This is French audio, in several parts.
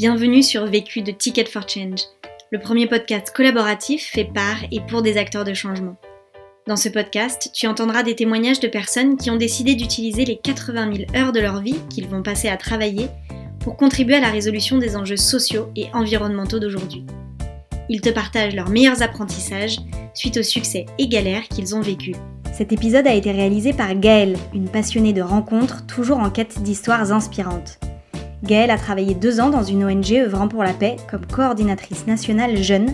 Bienvenue sur Vécu de Ticket for Change, le premier podcast collaboratif fait par et pour des acteurs de changement. Dans ce podcast, tu entendras des témoignages de personnes qui ont décidé d'utiliser les 80 000 heures de leur vie qu'ils vont passer à travailler pour contribuer à la résolution des enjeux sociaux et environnementaux d'aujourd'hui. Ils te partagent leurs meilleurs apprentissages suite aux succès et galères qu'ils ont vécus. Cet épisode a été réalisé par Gaëlle, une passionnée de rencontres toujours en quête d'histoires inspirantes. Gaëlle a travaillé 2 ans dans une ONG œuvrant pour la paix comme coordinatrice nationale jeune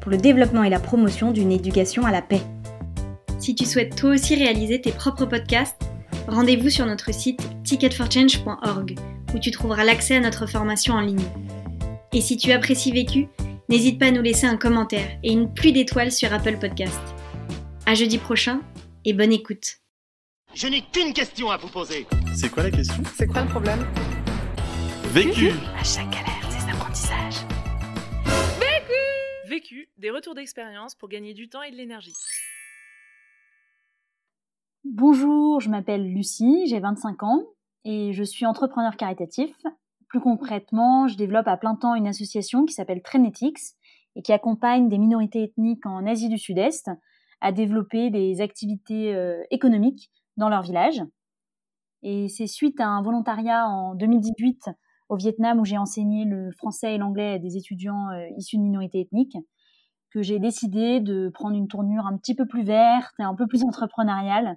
pour le développement et la promotion d'une éducation à la paix. Si tu souhaites toi aussi réaliser tes propres podcasts, rendez-vous sur notre site ticketforchange.org où tu trouveras l'accès à notre formation en ligne. Et si tu apprécies Vécu, n'hésite pas à nous laisser un commentaire et une pluie d'étoiles sur Apple Podcasts. À jeudi prochain et bonne écoute. Je n'ai qu'une question à vous poser. C'est quoi la question ? C'est quoi le problème ? Vécu. À chaque galère, des apprentissages. Vécu. Vécu, des retours d'expérience pour gagner du temps et de l'énergie. Bonjour, je m'appelle Lucie, j'ai 25 ans et je suis entrepreneur caritatif. Plus concrètement, je développe à plein temps une association qui s'appelle Trendethics et qui accompagne des minorités ethniques en Asie du Sud Est à développer des activités économiques dans leur village. Et c'est suite à un volontariat en 2018 au Vietnam où j'ai enseigné le français et l'anglais à des étudiants issus de minorités ethniques, que j'ai décidé de prendre une tournure un petit peu plus verte et un peu plus entrepreneuriale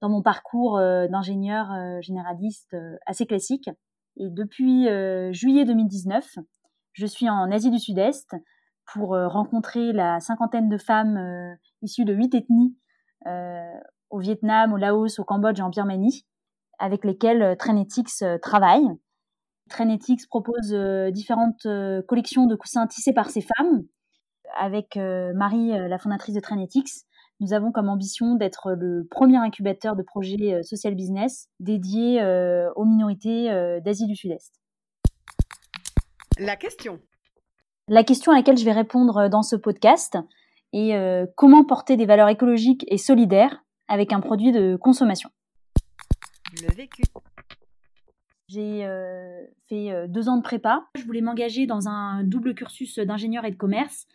dans mon parcours d'ingénieur généraliste assez classique. Et depuis juillet 2019, je suis en Asie du Sud-Est pour rencontrer la cinquantaine de femmes issues de 8 ethnies au Vietnam, au Laos, au Cambodge et en Birmanie, avec lesquelles Trendethics travaille. Trendethics propose différentes collections de coussins tissés par ces femmes. Avec Marie, la fondatrice de Trendethics, nous avons comme ambition d'être le premier incubateur de projets social business dédié aux minorités d'Asie du Sud-Est. La question à laquelle je vais répondre dans ce podcast est comment porter des valeurs écologiques et solidaires avec un produit de consommation. Le vécu. J'ai fait 2 ans de prépa. Je voulais m'engager dans un double cursus d'ingénieur et de commerce.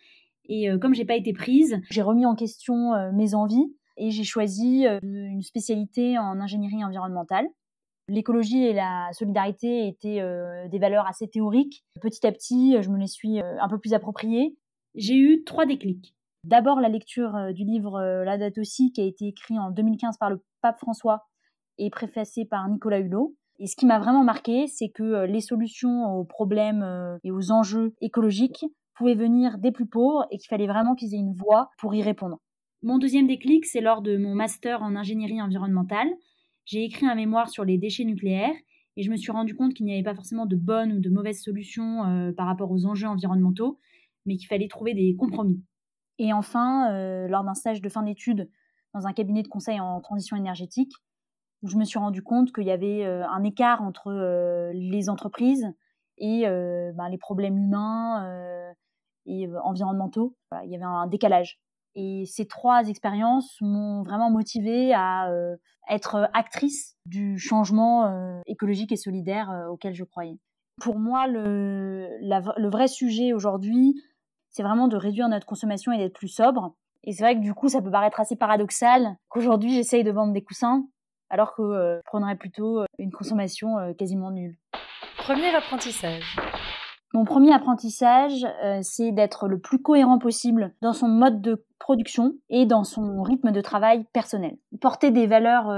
Et comme je n'ai pas été prise, j'ai remis en question mes envies et j'ai choisi une spécialité en ingénierie environnementale. L'écologie et la solidarité étaient des valeurs assez théoriques. Petit à petit, je me les suis un peu plus appropriées. J'ai eu 3 déclics. D'abord, la lecture du livre La Date aussi, qui a été écrit en 2015 par le pape François et préfacé par Nicolas Hulot. Et ce qui m'a vraiment marqué, c'est que les solutions aux problèmes et aux enjeux écologiques pouvaient venir des plus pauvres et qu'il fallait vraiment qu'ils aient une voix pour y répondre. Mon 2e déclic, c'est lors de mon master en ingénierie environnementale. J'ai écrit un mémoire sur les déchets nucléaires et je me suis rendu compte qu'il n'y avait pas forcément de bonnes ou de mauvaises solutions par rapport aux enjeux environnementaux, mais qu'il fallait trouver des compromis. Et enfin, lors d'un stage de fin d'études dans un cabinet de conseil en transition énergétique, où je me suis rendu compte qu'il y avait un écart entre les entreprises et les problèmes humains et environnementaux. Voilà, il y avait un décalage. Et ces 3 expériences m'ont vraiment motivée à être actrice du changement écologique et solidaire auquel je croyais. Pour moi, le vrai sujet aujourd'hui, c'est vraiment de réduire notre consommation et d'être plus sobre. Et c'est vrai que du coup, ça peut paraître assez paradoxal qu'aujourd'hui, j'essaye de vendre des coussins, alors que je prendrais plutôt une consommation quasiment nulle. Premier apprentissage. Mon premier apprentissage, c'est d'être le plus cohérent possible dans son mode de production et dans son rythme de travail personnel. Porter des valeurs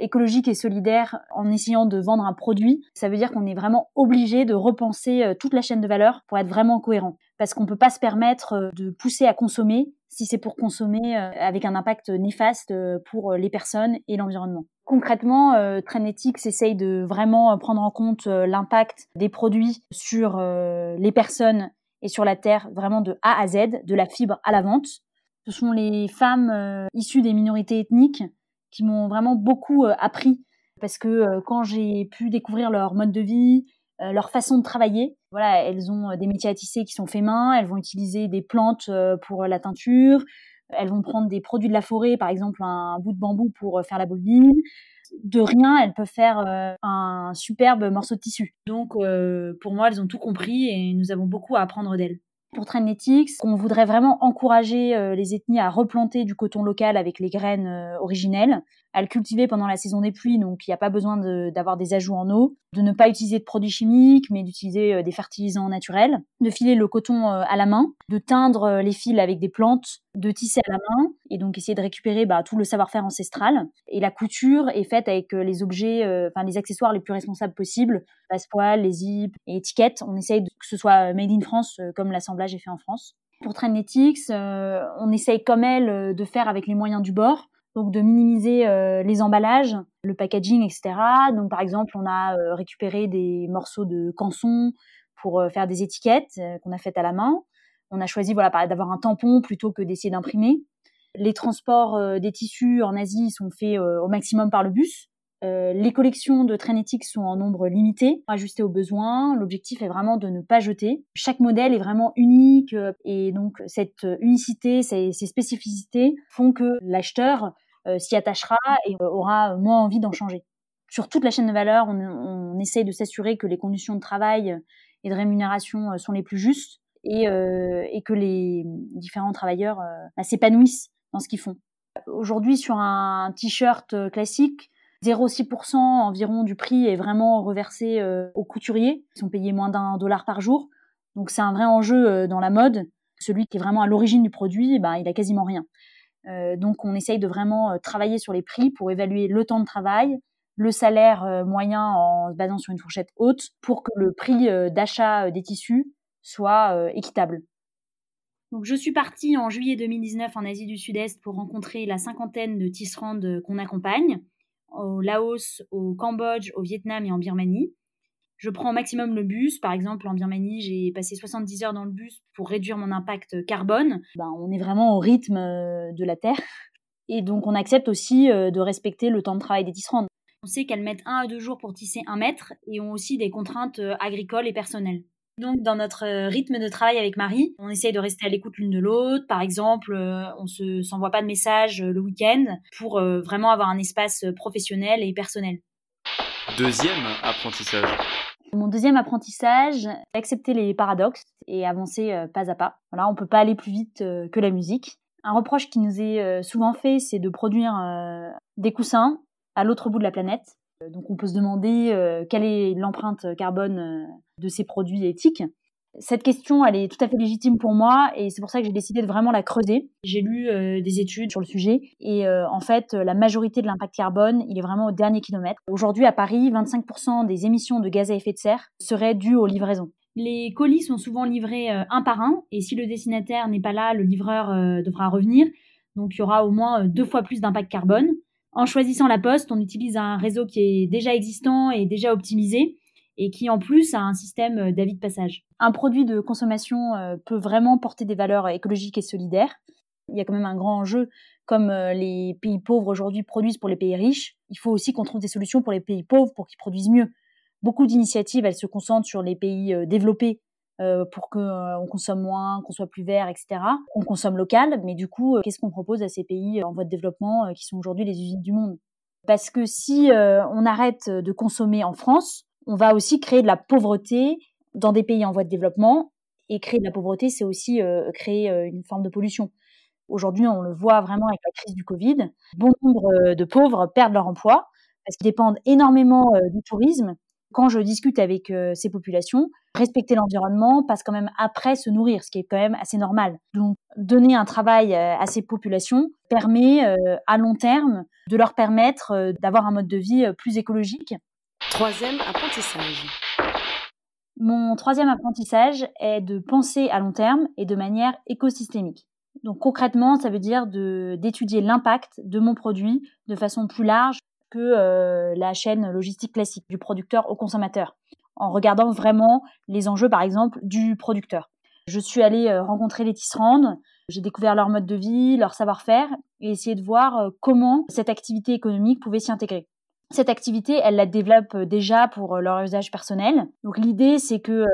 écologiques et solidaires en essayant de vendre un produit, ça veut dire qu'on est vraiment obligé de repenser toute la chaîne de valeur pour être vraiment cohérent. Parce qu'on ne peut pas se permettre de pousser à consommer si c'est pour consommer avec un impact néfaste pour les personnes et l'environnement. Concrètement, Trendethics essaye de vraiment prendre en compte l'impact des produits sur les personnes et sur la terre, vraiment de A à Z, de la fibre à la vente. Ce sont les femmes issues des minorités ethniques qui m'ont vraiment beaucoup appris, parce que quand j'ai pu découvrir leur mode de vie, leur façon de travailler, voilà, elles ont des métiers à tisser qui sont faits main, elles vont utiliser des plantes pour la teinture. Elles vont prendre des produits de la forêt, par exemple un bout de bambou pour faire la bobine. de rien, elles peuvent faire un superbe morceau de tissu. Donc, pour moi, elles ont tout compris et nous avons beaucoup à apprendre d'elles. Pour Trendethics, on voudrait vraiment encourager les ethnies à replanter du coton local avec les graines originelles, à le cultiver pendant la saison des pluies, donc il n'y a pas besoin d'avoir des ajouts en eau, de ne pas utiliser de produits chimiques, mais d'utiliser des fertilisants naturels, de filer le coton à la main, de teindre les fils avec des plantes, de tisser à la main, et donc essayer de récupérer tout le savoir-faire ancestral. Et la couture est faite avec les objets, les accessoires les plus responsables possibles, passepoil, les zips et étiquettes. On essaye que ce soit made in France, comme l'assemblage est fait en France. Pour Trendethics, on essaye comme elle de faire avec les moyens du bord, donc de minimiser les emballages, le packaging, etc. Donc par exemple, on a récupéré des morceaux de canson pour faire des étiquettes qu'on a faites à la main. On a choisi d'avoir un tampon plutôt que d'essayer d'imprimer. Les transports des tissus en Asie sont faits au maximum par le bus. Les collections de Trendethics sont en nombre limité, ajustées aux besoins. L'objectif est vraiment de ne pas jeter. Chaque modèle est vraiment unique et donc cette unicité, ces spécificités font que l'acheteur s'y attachera et aura moins envie d'en changer. Sur toute la chaîne de valeur, on essaye de s'assurer que les conditions de travail et de rémunération sont les plus justes et que les différents travailleurs s'épanouissent dans ce qu'ils font. Aujourd'hui, sur un t-shirt classique, 0,6% environ du prix est vraiment reversé aux couturiers. Ils sont payés moins $1 par jour. Donc c'est un vrai enjeu dans la mode. Celui qui est vraiment à l'origine du produit, il a quasiment rien. Donc on essaye de vraiment travailler sur les prix pour évaluer le temps de travail, le salaire moyen en se basant sur une fourchette haute pour que le prix d'achat des tissus soit équitable. Donc, je suis partie en juillet 2019 en Asie du Sud Est pour rencontrer la cinquantaine de Letiz Rande qu'on accompagne, au Laos, au Cambodge, au Vietnam et en Birmanie. Je prends au maximum le bus. Par exemple, en Birmanie, j'ai passé 70 heures dans le bus pour réduire mon impact carbone. On est vraiment au rythme de la Terre. Et donc, on accepte aussi de respecter le temps de travail des Letiz Rande. On sait qu'elles mettent 1 à 2 jours pour tisser 1 mètre et ont aussi des contraintes agricoles et personnelles. Donc, dans notre rythme de travail avec Marie, on essaye de rester à l'écoute l'une de l'autre. Par exemple, on ne s'envoie pas de messages le week-end pour vraiment avoir un espace professionnel et personnel. Deuxième apprentissage. Mon deuxième apprentissage, accepter les paradoxes et avancer pas à pas. Voilà, on ne peut pas aller plus vite que la musique. Un reproche qui nous est souvent fait, c'est de produire des coussins à l'autre bout de la planète. Donc on peut se demander quelle est l'empreinte carbone de ces produits éthiques. Cette question, elle est tout à fait légitime pour moi et c'est pour ça que j'ai décidé de vraiment la creuser. J'ai lu des études sur le sujet et en fait, la majorité de l'impact carbone, il est vraiment au dernier kilomètre. Aujourd'hui, à Paris, 25% des émissions de gaz à effet de serre seraient dues aux livraisons. Les colis sont souvent livrés un par un et si le destinataire n'est pas là, le livreur devra revenir. Donc il y aura au moins 2 fois plus d'impact carbone. En choisissant la poste, on utilise un réseau qui est déjà existant et déjà optimisé et qui, en plus, a un système d'avis de passage. Un produit de consommation peut vraiment porter des valeurs écologiques et solidaires. Il y a quand même un grand enjeu, comme les pays pauvres aujourd'hui produisent pour les pays riches. Il faut aussi qu'on trouve des solutions pour les pays pauvres pour qu'ils produisent mieux. Beaucoup d'initiatives, elles se concentrent sur les pays développés pour qu'on consomme moins, qu'on soit plus vert, etc. On consomme local, mais du coup, qu'est-ce qu'on propose à ces pays en voie de développement qui sont aujourd'hui les usines du monde ? Parce que si on arrête de consommer en France, on va aussi créer de la pauvreté dans des pays en voie de développement. Et créer de la pauvreté, c'est aussi créer une forme de pollution. Aujourd'hui, on le voit vraiment avec la crise du Covid. Bon nombre de pauvres perdent leur emploi parce qu'ils dépendent énormément du tourisme. Quand je discute avec ces populations, respecter l'environnement passe quand même après se nourrir, ce qui est quand même assez normal. Donc, donner un travail à ces populations permet à long terme de leur permettre d'avoir un mode de vie plus écologique. Troisième apprentissage. Mon troisième apprentissage est de penser à long terme et de manière écosystémique. Donc concrètement, ça veut dire d'étudier l'impact de mon produit de façon plus large que la chaîne logistique classique, du producteur au consommateur, en regardant vraiment les enjeux, par exemple, du producteur. Je suis allée rencontrer les Letiz Rande, j'ai découvert leur mode de vie, leur savoir-faire, et essayé de voir comment cette activité économique pouvait s'y intégrer. Cette activité, elle la développe déjà pour leur usage personnel. Donc l'idée, c'est que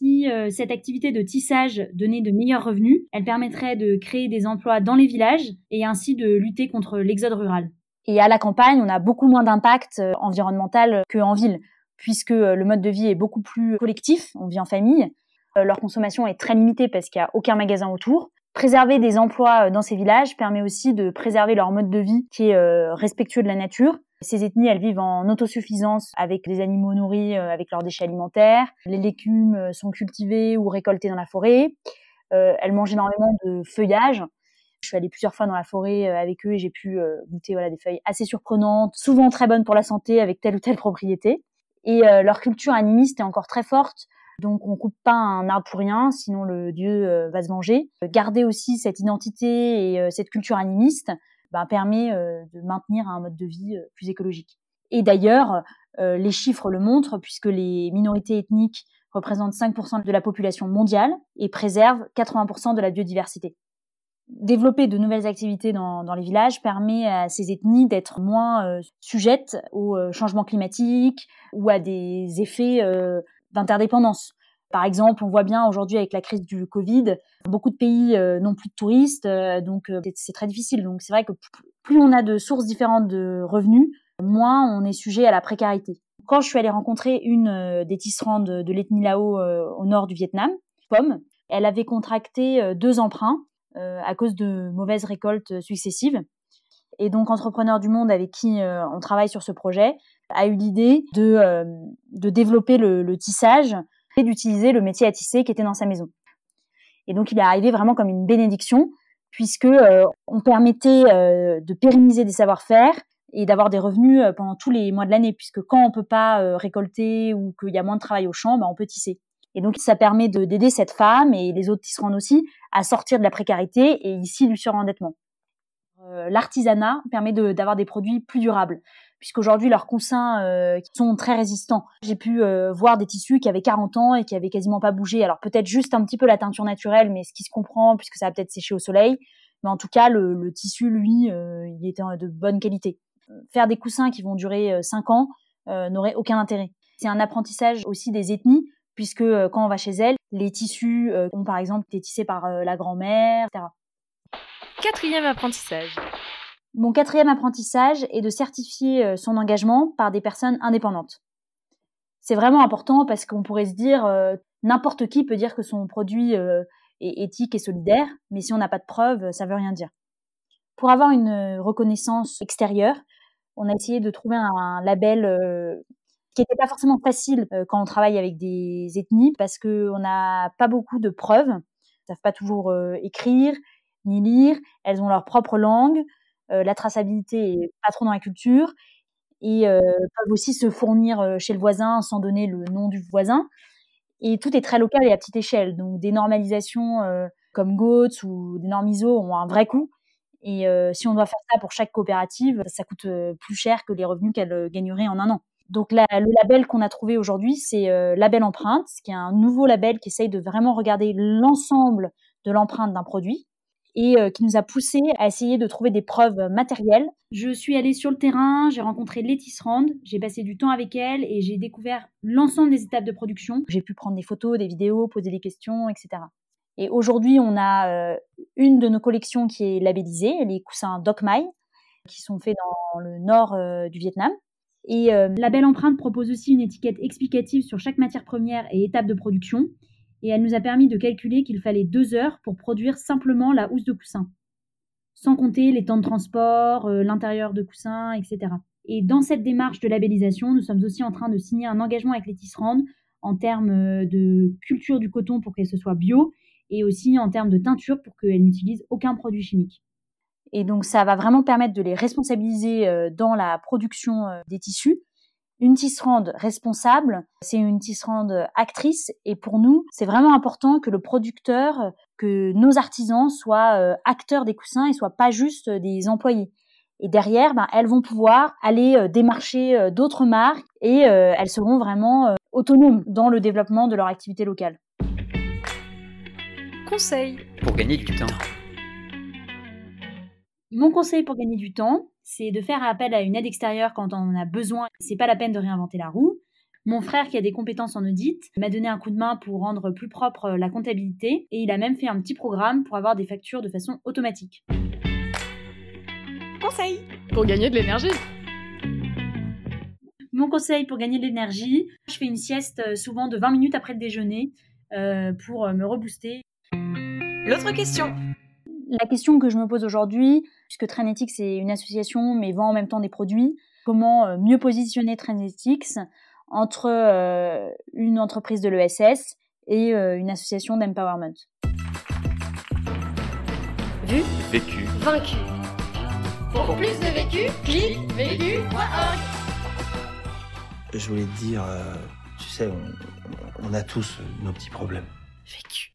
si cette activité de tissage donnait de meilleurs revenus, elle permettrait de créer des emplois dans les villages et ainsi de lutter contre l'exode rural. Et à la campagne, on a beaucoup moins d'impact environnemental qu'en ville, puisque le mode de vie est beaucoup plus collectif, on vit en famille. Leur consommation est très limitée parce qu'il n'y a aucun magasin autour. Préserver des emplois dans ces villages permet aussi de préserver leur mode de vie qui est respectueux de la nature. Ces ethnies, elles vivent en autosuffisance avec les animaux nourris, avec leurs déchets alimentaires. Les légumes sont cultivés ou récoltés dans la forêt. Elles mangent énormément de feuillage. Je suis allée plusieurs fois dans la forêt avec eux et j'ai pu goûter des feuilles assez surprenantes, souvent très bonnes pour la santé avec telle ou telle propriété. Et leur culture animiste est encore très forte, donc on coupe pas un arbre pour rien, sinon le dieu va se venger. Garder aussi cette identité et cette culture animiste permet de maintenir un mode de vie plus écologique. Et d'ailleurs, les chiffres le montrent, puisque les minorités ethniques représentent 5% de la population mondiale et préservent 80% de la biodiversité. Développer de nouvelles activités dans les villages permet à ces ethnies d'être moins sujettes au changement climatique ou à des effets d'interdépendance. Par exemple, on voit bien aujourd'hui avec la crise du Covid, beaucoup de pays n'ont plus de touristes, donc c'est très difficile. Donc c'est vrai que plus on a de sources différentes de revenus, moins on est sujet à la précarité. Quand je suis allée rencontrer une des Letiz Rande de l'ethnie Lao au nord du Vietnam, Pom, elle avait contracté 2 emprunts à cause de mauvaises récoltes successives. Et donc Entrepreneurs du Monde, avec qui on travaille sur ce projet, a eu l'idée de développer le tissage et d'utiliser le métier à tisser qui était dans sa maison. Et donc il est arrivé vraiment comme une bénédiction, puisque on permettait de pérenniser des savoir-faire et d'avoir des revenus pendant tous les mois de l'année, puisque quand on peut pas récolter ou qu'il y a moins de travail au champ, on peut tisser. Et donc ça permet d'aider cette femme et les autres tisserandes aussi à sortir de la précarité et ici du surendettement. L'artisanat permet d'avoir des produits plus durables, puisqu'aujourd'hui leurs coussins sont très résistants. J'ai pu voir des tissus qui avaient 40 ans et qui avaient quasiment pas bougé. Alors peut-être juste un petit peu la teinture naturelle, mais ce qui se comprend puisque ça a peut-être séché au soleil. Mais en tout cas, le tissu, lui, il était de bonne qualité. Faire des coussins qui vont durer 5 ans n'aurait aucun intérêt. C'est un apprentissage aussi des ethnies, puisque quand on va chez elles, les tissus ont par exemple été tissés par la grand-mère, etc. Quatrième apprentissage. Mon quatrième apprentissage est de certifier son engagement par des personnes indépendantes. C'est vraiment important parce qu'on pourrait se dire n'importe qui peut dire que son produit est éthique et solidaire, mais si on n'a pas de preuves, ça ne veut rien dire. Pour avoir une reconnaissance extérieure, on a essayé de trouver un label qui n'était pas forcément facile quand on travaille avec des ethnies, parce qu'on n'a pas beaucoup de preuves. Elles ne savent pas toujours écrire ni lire, elles ont leur propre langue, la traçabilité n'est pas trop dans la culture, et peuvent aussi se fournir chez le voisin sans donner le nom du voisin. Et tout est très local et à petite échelle, donc des normalisations comme GOTS ou des normes ISO ont un vrai coût. Et si on doit faire ça pour chaque coopérative, ça coûte plus cher que les revenus qu'elle gagnerait en un an. Donc le label qu'on a trouvé aujourd'hui, c'est Label Empreinte, qui est un nouveau label qui essaye de vraiment regarder l'ensemble de l'empreinte d'un produit et qui nous a poussé à essayer de trouver des preuves matérielles. Je suis allée sur le terrain, j'ai rencontré Letiz Rande, j'ai passé du temps avec elle et j'ai découvert l'ensemble des étapes de production. J'ai pu prendre des photos, des vidéos, poser des questions, etc. Et aujourd'hui, on a une de nos collections qui est labellisée, les coussins Doc Mai, qui sont faits dans le nord du Vietnam. Et Label Empreinte propose aussi une étiquette explicative sur chaque matière première et étape de production. Et elle nous a permis de calculer qu'il fallait 2 heures pour produire simplement la housse de coussin, sans compter les temps de transport, l'intérieur de coussin, etc. Et dans cette démarche de labellisation, nous sommes aussi en train de signer un engagement avec Letiz Rande en termes de culture du coton pour qu'elle se soit bio, et aussi en termes de teinture pour qu'elle n'utilise aucun produit chimique. Et donc, ça va vraiment permettre de les responsabiliser dans la production des tissus. Une Letiz Rande responsable, c'est une Letiz Rande actrice. Et pour nous, c'est vraiment important que le producteur, que nos artisans soient acteurs des coussins et ne soient pas juste des employés. Et derrière, elles vont pouvoir aller démarcher d'autres marques et elles seront vraiment autonomes dans le développement de leur activité locale. Conseil pour gagner du temps. Mon conseil pour gagner du temps, c'est de faire appel à une aide extérieure quand on en a besoin. C'est pas la peine de réinventer la roue. Mon frère, qui a des compétences en audit, m'a donné un coup de main pour rendre plus propre la comptabilité et il a même fait un petit programme pour avoir des factures de façon automatique. conseil pour gagner de l'énergie. Mon conseil pour gagner de l'énergie, je fais une sieste souvent de 20 minutes après le déjeuner pour me rebooster. L'autre question. La question que je me pose aujourd'hui, puisque Trendethics c'est une association mais vend en même temps des produits, comment mieux positionner Trendethics entre une entreprise de l'ESS et une association d'empowerment. Vu, vécu, vaincu. Pour plus de vécu, clique vécu.org. Je voulais te dire, tu sais, on a tous nos petits problèmes. Vécu.